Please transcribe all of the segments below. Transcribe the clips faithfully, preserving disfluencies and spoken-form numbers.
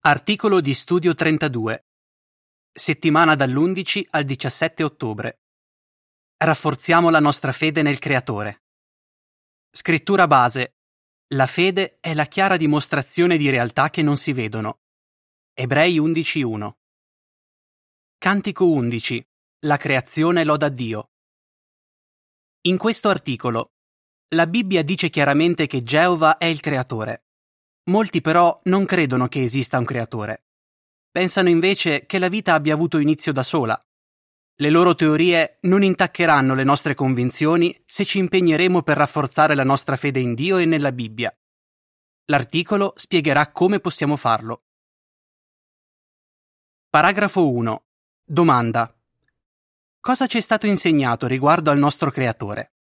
Articolo di Studio trentadue. Settimana dall'undici al diciassette ottobre. Rafforziamo la nostra fede nel Creatore. Scrittura base. La fede è la chiara dimostrazione di realtà che non si vedono. Ebrei undici uno. Cantico undici. La creazione loda Dio. In questo articolo, la Bibbia dice chiaramente che Geova è il Creatore. Molti però non credono che esista un creatore. Pensano invece che la vita abbia avuto inizio da sola. Le loro teorie non intaccheranno le nostre convinzioni se ci impegneremo per rafforzare la nostra fede in Dio e nella Bibbia. L'articolo spiegherà come possiamo farlo. Paragrafo uno. Domanda. Cosa ci è stato insegnato riguardo al nostro creatore?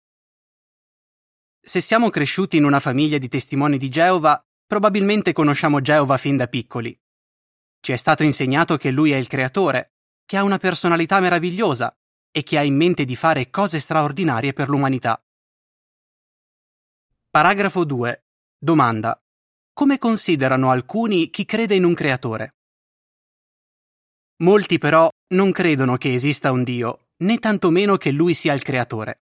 Se siamo cresciuti in una famiglia di testimoni di Geova, probabilmente conosciamo Geova fin da piccoli. Ci è stato insegnato che lui è il creatore, che ha una personalità meravigliosa e che ha in mente di fare cose straordinarie per l'umanità. Paragrafo due. Domanda. Come considerano alcuni chi crede in un creatore? Molti però non credono che esista un Dio, né tantomeno che lui sia il creatore.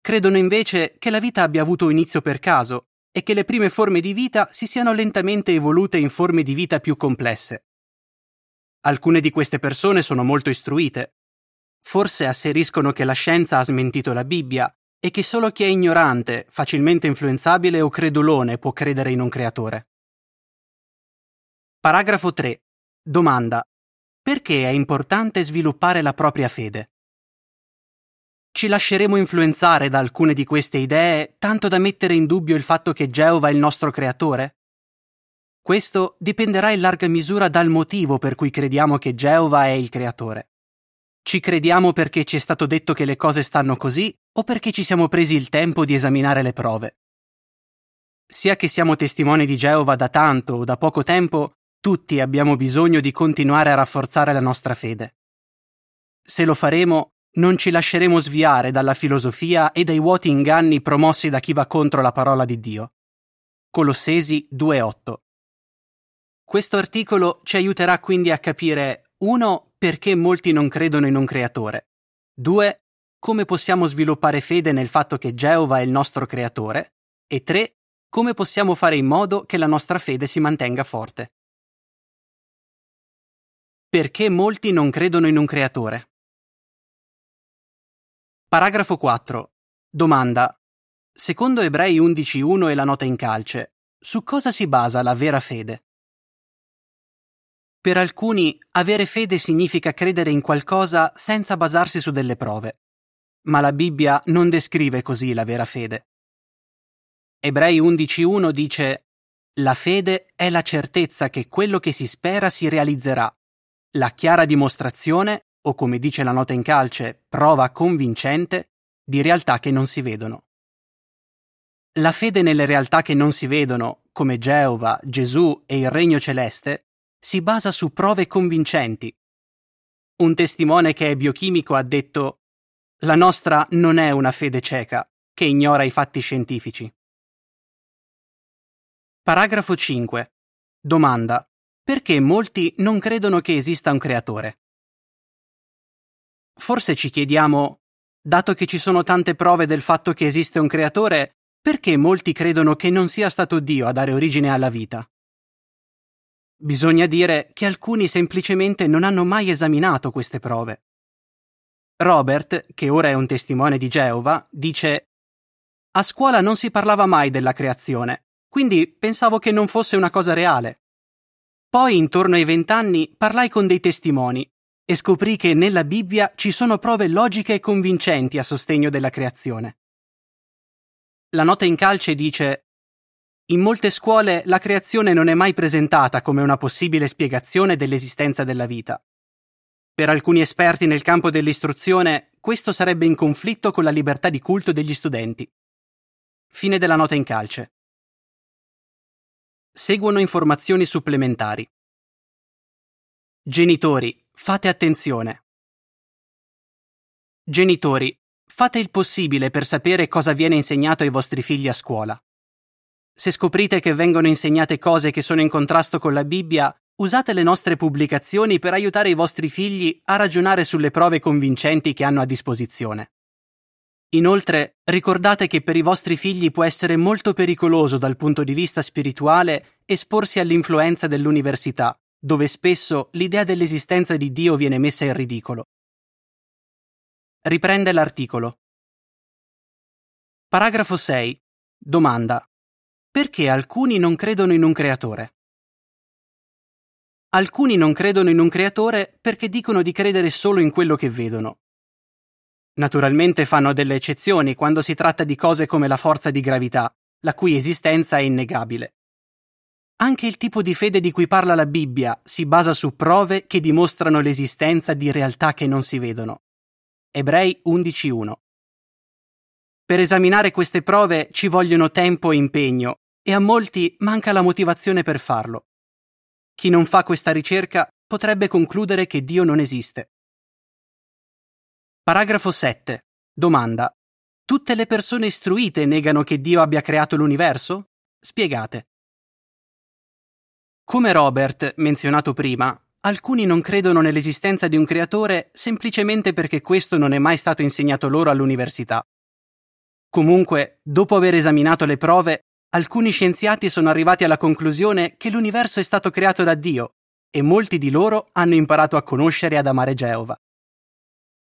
Credono invece che la vita abbia avuto inizio per caso e che le prime forme di vita si siano lentamente evolute in forme di vita più complesse. Alcune di queste persone sono molto istruite. Forse asseriscono che la scienza ha smentito la Bibbia e che solo chi è ignorante, facilmente influenzabile o credulone può credere in un creatore. Paragrafo tre. Domanda. Perché è importante sviluppare la propria fede? Ci lasceremo influenzare da alcune di queste idee tanto da mettere in dubbio il fatto che Geova è il nostro creatore? Questo dipenderà in larga misura dal motivo per cui crediamo che Geova è il creatore. Ci crediamo perché ci è stato detto che le cose stanno così o perché ci siamo presi il tempo di esaminare le prove. Sia che siamo testimoni di Geova da tanto o da poco tempo, tutti abbiamo bisogno di continuare a rafforzare la nostra fede. Se lo faremo, non ci lasceremo sviare dalla filosofia e dai vuoti inganni promossi da chi va contro la parola di Dio. Colossesi due otto. Questo articolo ci aiuterà quindi a capire uno perché molti non credono in un creatore, due come possiamo sviluppare fede nel fatto che Geova è il nostro creatore e tre come possiamo fare in modo che la nostra fede si mantenga forte. Perché molti non credono in un creatore? Paragrafo quattro. Domanda. Secondo Ebrei undici uno e la nota in calce, su cosa si basa la vera fede? Per alcuni, avere fede significa credere in qualcosa senza basarsi su delle prove. Ma la Bibbia non descrive così la vera fede. Ebrei undici uno dice: «La fede è la certezza che quello che si spera si realizzerà, la chiara dimostrazione, o come dice la nota in calce, prova convincente, di realtà che non si vedono». La fede nelle realtà che non si vedono, come Geova, Gesù e il Regno Celeste, si basa su prove convincenti. Un testimone che è biochimico ha detto: «La nostra non è una fede cieca, che ignora i fatti scientifici». Paragrafo cinque. Domanda. Perché molti non credono che esista un creatore? Forse ci chiediamo, dato che ci sono tante prove del fatto che esiste un creatore, perché molti credono che non sia stato Dio a dare origine alla vita? Bisogna dire che alcuni semplicemente non hanno mai esaminato queste prove. Robert, che ora è un testimone di Geova, dice: «A scuola non si parlava mai della creazione, quindi pensavo che non fosse una cosa reale. Poi, intorno ai vent'anni, parlai con dei testimoni e scoprì che nella Bibbia ci sono prove logiche e convincenti a sostegno della creazione». La nota in calce dice: «In molte scuole la creazione non è mai presentata come una possibile spiegazione dell'esistenza della vita. Per alcuni esperti nel campo dell'istruzione, questo sarebbe in conflitto con la libertà di culto degli studenti». Fine della nota in calce. Seguono informazioni supplementari. Genitori, fate attenzione. Genitori, fate il possibile per sapere cosa viene insegnato ai vostri figli a scuola. Se scoprite che vengono insegnate cose che sono in contrasto con la Bibbia, Usate le nostre pubblicazioni per aiutare i vostri figli a ragionare sulle prove convincenti che hanno a disposizione. Inoltre, ricordate che per i vostri figli può essere molto pericoloso dal punto di vista spirituale esporsi all'influenza dell'università, dove spesso l'idea dell'esistenza di Dio viene messa in ridicolo. Riprende l'articolo. Paragrafo sei. Domanda: perché alcuni non credono in un creatore? Alcuni non credono in un creatore perché dicono di credere solo in quello che vedono. Naturalmente fanno delle eccezioni quando si tratta di cose come la forza di gravità, la cui esistenza è innegabile. Anche il tipo di fede di cui parla la Bibbia si basa su prove che dimostrano l'esistenza di realtà che non si vedono. Ebrei undici uno. Per esaminare queste prove ci vogliono tempo e impegno, e a molti manca la motivazione per farlo. Chi non fa questa ricerca potrebbe concludere che Dio non esiste. Paragrafo sette. Domanda: tutte le persone istruite negano che Dio abbia creato l'universo? Spiegate. Come Robert, menzionato prima, alcuni non credono nell'esistenza di un creatore semplicemente perché questo non è mai stato insegnato loro all'università. Comunque, dopo aver esaminato le prove, alcuni scienziati sono arrivati alla conclusione che l'universo è stato creato da Dio, e molti di loro hanno imparato a conoscere e ad amare Geova.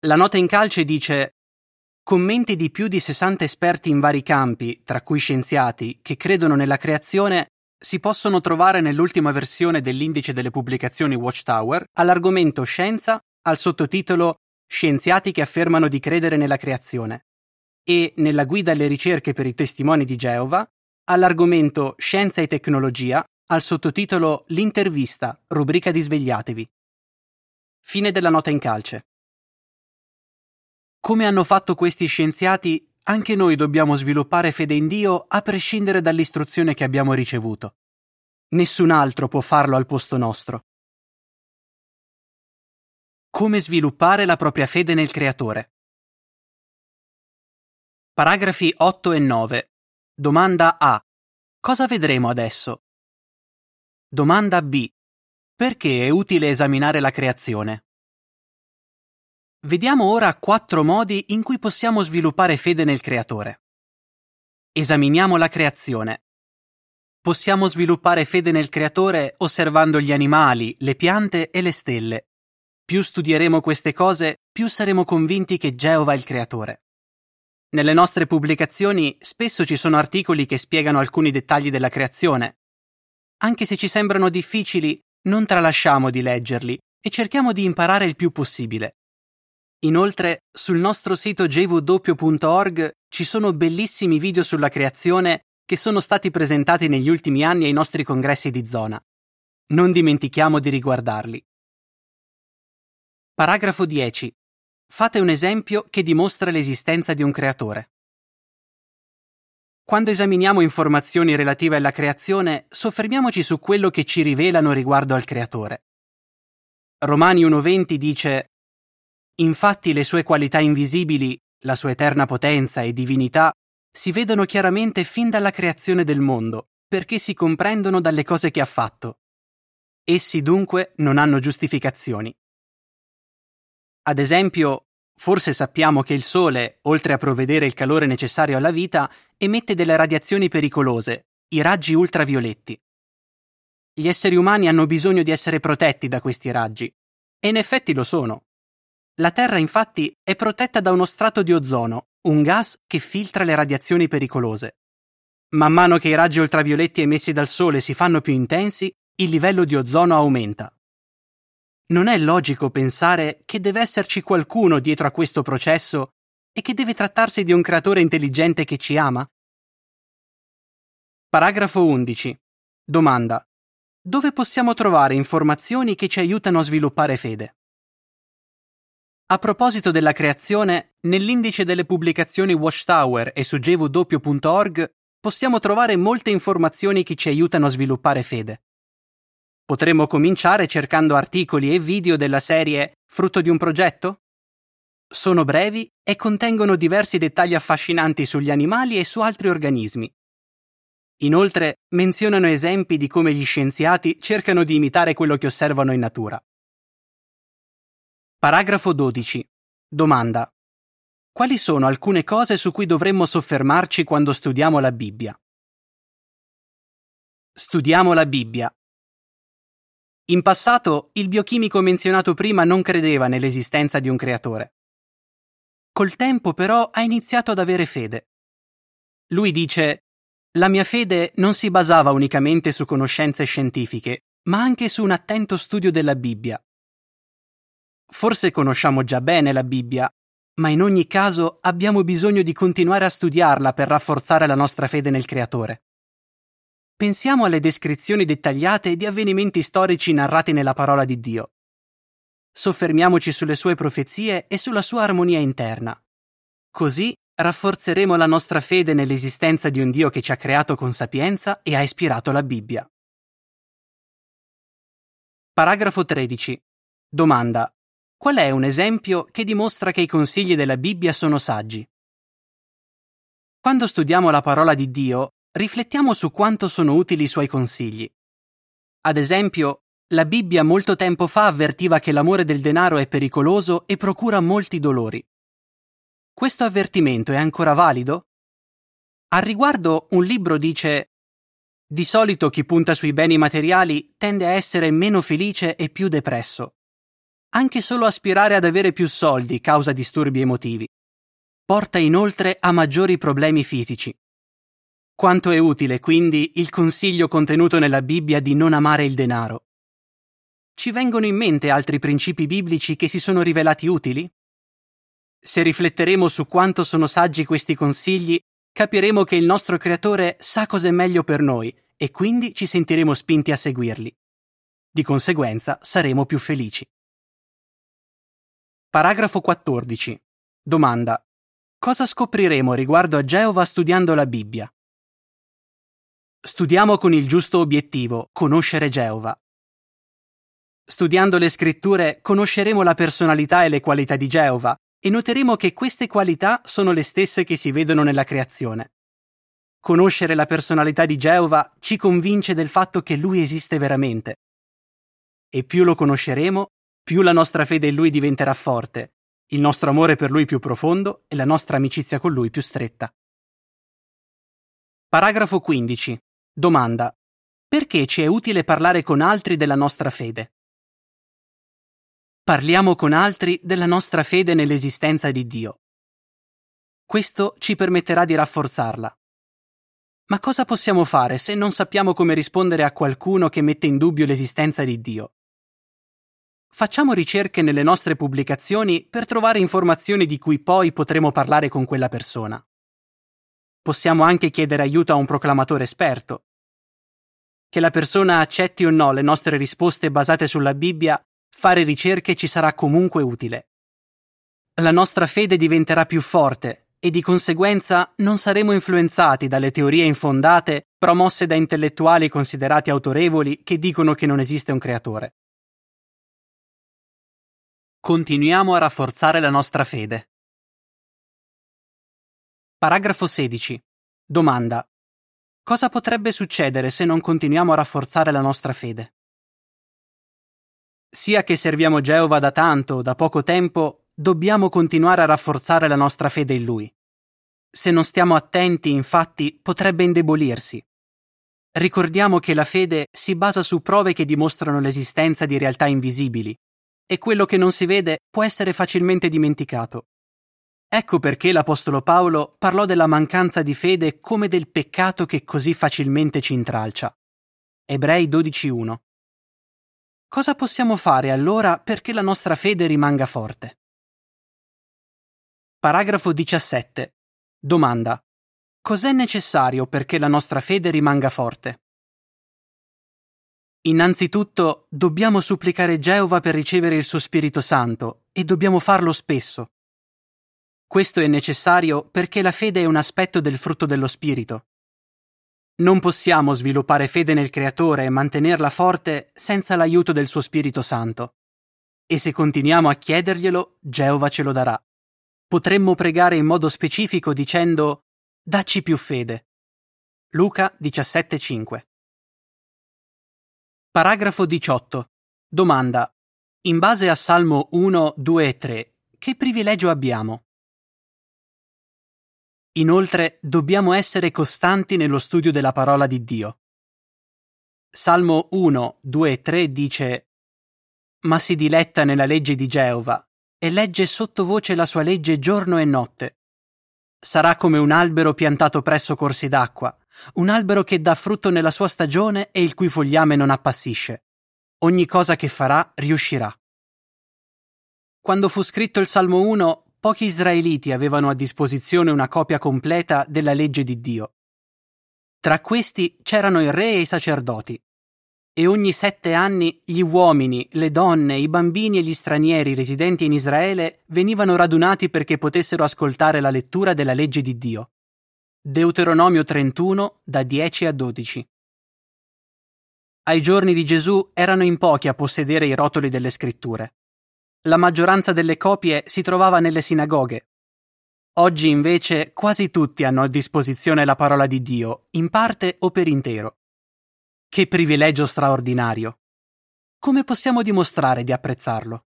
La nota in calce dice: commenti di più di sessanta esperti in vari campi, tra cui scienziati, che credono nella creazione, si possono trovare nell'ultima versione dell'Indice delle Pubblicazioni Watchtower all'argomento Scienza, al sottotitolo Scienziati che affermano di credere nella creazione, e nella Guida alle ricerche per i testimoni di Geova all'argomento Scienza e tecnologia, al sottotitolo L'intervista, rubrica di Svegliatevi. Fine della nota in calce. Come hanno fatto questi scienziati, anche noi dobbiamo sviluppare fede in Dio a prescindere dall'istruzione che abbiamo ricevuto. Nessun altro può farlo al posto nostro. Come sviluppare la propria fede nel Creatore? Paragrafi otto e nove. Domanda A. Cosa vedremo adesso? Domanda B. Perché è utile esaminare la creazione? Vediamo ora quattro modi in cui possiamo sviluppare fede nel Creatore. Esaminiamo la creazione. Possiamo sviluppare fede nel Creatore osservando gli animali, le piante e le stelle. Più studieremo queste cose, più saremo convinti che Geova è il Creatore. Nelle nostre pubblicazioni spesso ci sono articoli che spiegano alcuni dettagli della creazione. Anche se ci sembrano difficili, non tralasciamo di leggerli e cerchiamo di imparare il più possibile. Inoltre, sul nostro sito j w punto org ci sono bellissimi video sulla creazione che sono stati presentati negli ultimi anni ai nostri congressi di zona. Non dimentichiamo di riguardarli. Paragrafo dieci. Fate un esempio che dimostra l'esistenza di un creatore. Quando esaminiamo informazioni relative alla creazione, soffermiamoci su quello che ci rivelano riguardo al creatore. Romani uno venti dice: infatti le sue qualità invisibili, la sua eterna potenza e divinità, si vedono chiaramente fin dalla creazione del mondo, perché si comprendono dalle cose che ha fatto. Essi dunque non hanno giustificazioni. Ad esempio, forse sappiamo che il Sole, oltre a provvedere il calore necessario alla vita, emette delle radiazioni pericolose, i raggi ultravioletti. Gli esseri umani hanno bisogno di essere protetti da questi raggi, e in effetti lo sono. La Terra, infatti, è protetta da uno strato di ozono, un gas che filtra le radiazioni pericolose. Man mano che i raggi ultravioletti emessi dal Sole si fanno più intensi, il livello di ozono aumenta. Non è logico pensare che deve esserci qualcuno dietro a questo processo e che deve trattarsi di un creatore intelligente che ci ama? Paragrafo undici. Domanda: dove possiamo trovare informazioni che ci aiutano a sviluppare fede? A proposito della creazione, nell'Indice delle Pubblicazioni Watchtower e su j w punto org possiamo trovare molte informazioni che ci aiutano a sviluppare fede. Potremmo cominciare cercando articoli e video della serie Frutto di un progetto? Sono brevi e contengono diversi dettagli affascinanti sugli animali e su altri organismi. Inoltre, menzionano esempi di come gli scienziati cercano di imitare quello che osservano in natura. Paragrafo dodici. Domanda. Quali sono alcune cose su cui dovremmo soffermarci quando studiamo la Bibbia? Studiamo la Bibbia. In passato, il biochimico menzionato prima non credeva nell'esistenza di un creatore. Col tempo, però, ha iniziato ad avere fede. Lui dice: «La mia fede non si basava unicamente su conoscenze scientifiche, ma anche su un attento studio della Bibbia». Forse conosciamo già bene la Bibbia, ma in ogni caso abbiamo bisogno di continuare a studiarla per rafforzare la nostra fede nel Creatore. Pensiamo alle descrizioni dettagliate di avvenimenti storici narrati nella parola di Dio. Soffermiamoci sulle sue profezie e sulla sua armonia interna. Così rafforzeremo la nostra fede nell'esistenza di un Dio che ci ha creato con sapienza e ha ispirato la Bibbia. Paragrafo tredici. Domanda. Qual è un esempio che dimostra che i consigli della Bibbia sono saggi? Quando studiamo la parola di Dio, riflettiamo su quanto sono utili i suoi consigli. Ad esempio, la Bibbia molto tempo fa avvertiva che l'amore del denaro è pericoloso e procura molti dolori. Questo avvertimento è ancora valido? Al riguardo, un libro dice: «Di solito chi punta sui beni materiali tende a essere meno felice e più depresso. Anche solo aspirare ad avere più soldi causa disturbi emotivi. Porta inoltre a maggiori problemi fisici». Quanto è utile, quindi, il consiglio contenuto nella Bibbia di non amare il denaro? Ci vengono in mente altri principi biblici che si sono rivelati utili? Se rifletteremo su quanto sono saggi questi consigli, capiremo che il nostro Creatore sa cos'è meglio per noi e quindi ci sentiremo spinti a seguirli. Di conseguenza saremo più felici. Paragrafo quattordici. Domanda. Cosa scopriremo riguardo a Geova studiando la Bibbia? Studiamo con il giusto obiettivo, conoscere Geova. Studiando le scritture conosceremo la personalità e le qualità di Geova e noteremo che queste qualità sono le stesse che si vedono nella creazione. Conoscere la personalità di Geova ci convince del fatto che Lui esiste veramente. E più lo conosceremo, più la nostra fede in Lui diventerà forte, il nostro amore per Lui più profondo e la nostra amicizia con Lui più stretta. Paragrafo quindici. Domanda. Perché ci è utile parlare con altri della nostra fede? Parliamo con altri della nostra fede nell'esistenza di Dio. Questo ci permetterà di rafforzarla. Ma cosa possiamo fare se non sappiamo come rispondere a qualcuno che mette in dubbio l'esistenza di Dio? Facciamo ricerche nelle nostre pubblicazioni per trovare informazioni di cui poi potremo parlare con quella persona. Possiamo anche chiedere aiuto a un proclamatore esperto. Che la persona accetti o no le nostre risposte basate sulla Bibbia, fare ricerche ci sarà comunque utile. La nostra fede diventerà più forte e di conseguenza non saremo influenzati dalle teorie infondate promosse da intellettuali considerati autorevoli che dicono che non esiste un creatore. Continuiamo a rafforzare la nostra fede. Paragrafo sedici. Domanda. Cosa potrebbe succedere se non continuiamo a rafforzare la nostra fede? Sia che serviamo Geova da tanto o da poco tempo, dobbiamo continuare a rafforzare la nostra fede in Lui. Se non stiamo attenti, infatti, potrebbe indebolirsi. Ricordiamo che la fede si basa su prove che dimostrano l'esistenza di realtà invisibili, e quello che non si vede può essere facilmente dimenticato. Ecco perché l'Apostolo Paolo parlò della mancanza di fede come del peccato che così facilmente ci intralcia. Ebrei dodici uno. Cosa possiamo fare allora perché la nostra fede rimanga forte? Paragrafo diciassette. Domanda. Cos'è necessario perché la nostra fede rimanga forte? Innanzitutto, dobbiamo supplicare Geova per ricevere il suo Spirito Santo e dobbiamo farlo spesso. Questo è necessario perché la fede è un aspetto del frutto dello Spirito. Non possiamo sviluppare fede nel Creatore e mantenerla forte senza l'aiuto del suo Spirito Santo. E se continuiamo a chiederglielo, Geova ce lo darà. Potremmo pregare in modo specifico dicendo: «Dacci più fede». Luca diciassette cinque. Paragrafo diciotto. Domanda. In base a Salmo uno, due e tre, che privilegio abbiamo? Inoltre, dobbiamo essere costanti nello studio della parola di Dio. Salmo uno, due e tre dice: «Ma si diletta nella legge di Geova, e legge sottovoce la sua legge giorno e notte. Sarà come un albero piantato presso corsi d'acqua, un albero che dà frutto nella sua stagione e il cui fogliame non appassisce. Ogni cosa che farà riuscirà». Quando fu scritto il Salmo uno, pochi israeliti avevano a disposizione una copia completa della legge di Dio. Tra questi c'erano il re e i sacerdoti, e ogni sette anni gli uomini, le donne, i bambini e gli stranieri residenti in Israele venivano radunati perché potessero ascoltare la lettura della legge di Dio. Deuteronomio trentuno, da dieci a dodici. Ai giorni di Gesù erano in pochi a possedere i rotoli delle scritture. La maggioranza delle copie si trovava nelle sinagoghe. Oggi invece quasi tutti hanno a disposizione la parola di Dio, in parte o per intero. Che privilegio straordinario! Come possiamo dimostrare di apprezzarlo?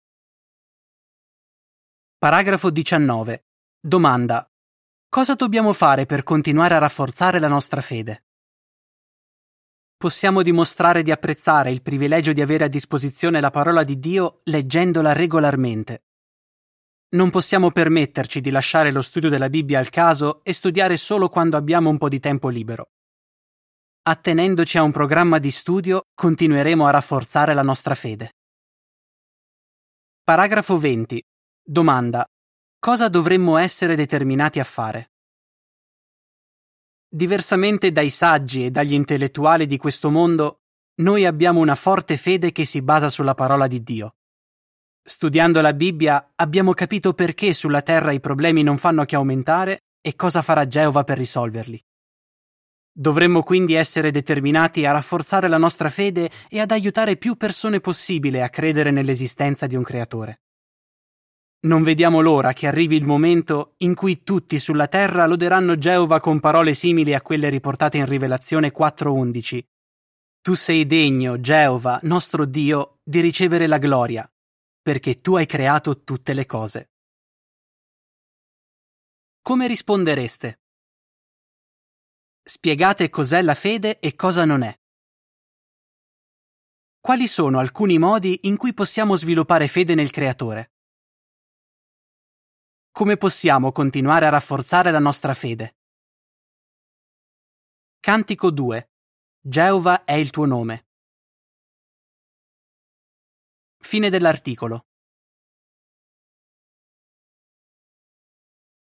Paragrafo diciannove. Domanda. Cosa dobbiamo fare per continuare a rafforzare la nostra fede? Possiamo dimostrare di apprezzare il privilegio di avere a disposizione la parola di Dio leggendola regolarmente. Non possiamo permetterci di lasciare lo studio della Bibbia al caso e studiare solo quando abbiamo un po' di tempo libero. Attenendoci a un programma di studio, continueremo a rafforzare la nostra fede. Paragrafo venti. Domanda. Cosa dovremmo essere determinati a fare? Diversamente dai saggi e dagli intellettuali di questo mondo, noi abbiamo una forte fede che si basa sulla parola di Dio. Studiando la Bibbia abbiamo capito perché sulla terra i problemi non fanno che aumentare e cosa farà Geova per risolverli. Dovremmo quindi essere determinati a rafforzare la nostra fede e ad aiutare più persone possibile a credere nell'esistenza di un creatore. Non vediamo l'ora che arrivi il momento in cui tutti sulla terra loderanno Geova con parole simili a quelle riportate in Rivelazione quattro undici. Tu sei degno, Geova, nostro Dio, di ricevere la gloria, perché tu hai creato tutte le cose. Come rispondereste? Spiegate cos'è la fede e cosa non è. Quali sono alcuni modi in cui possiamo sviluppare fede nel Creatore? Come possiamo continuare a rafforzare la nostra fede? Cantico due. Geova è il tuo nome. Fine dell'articolo.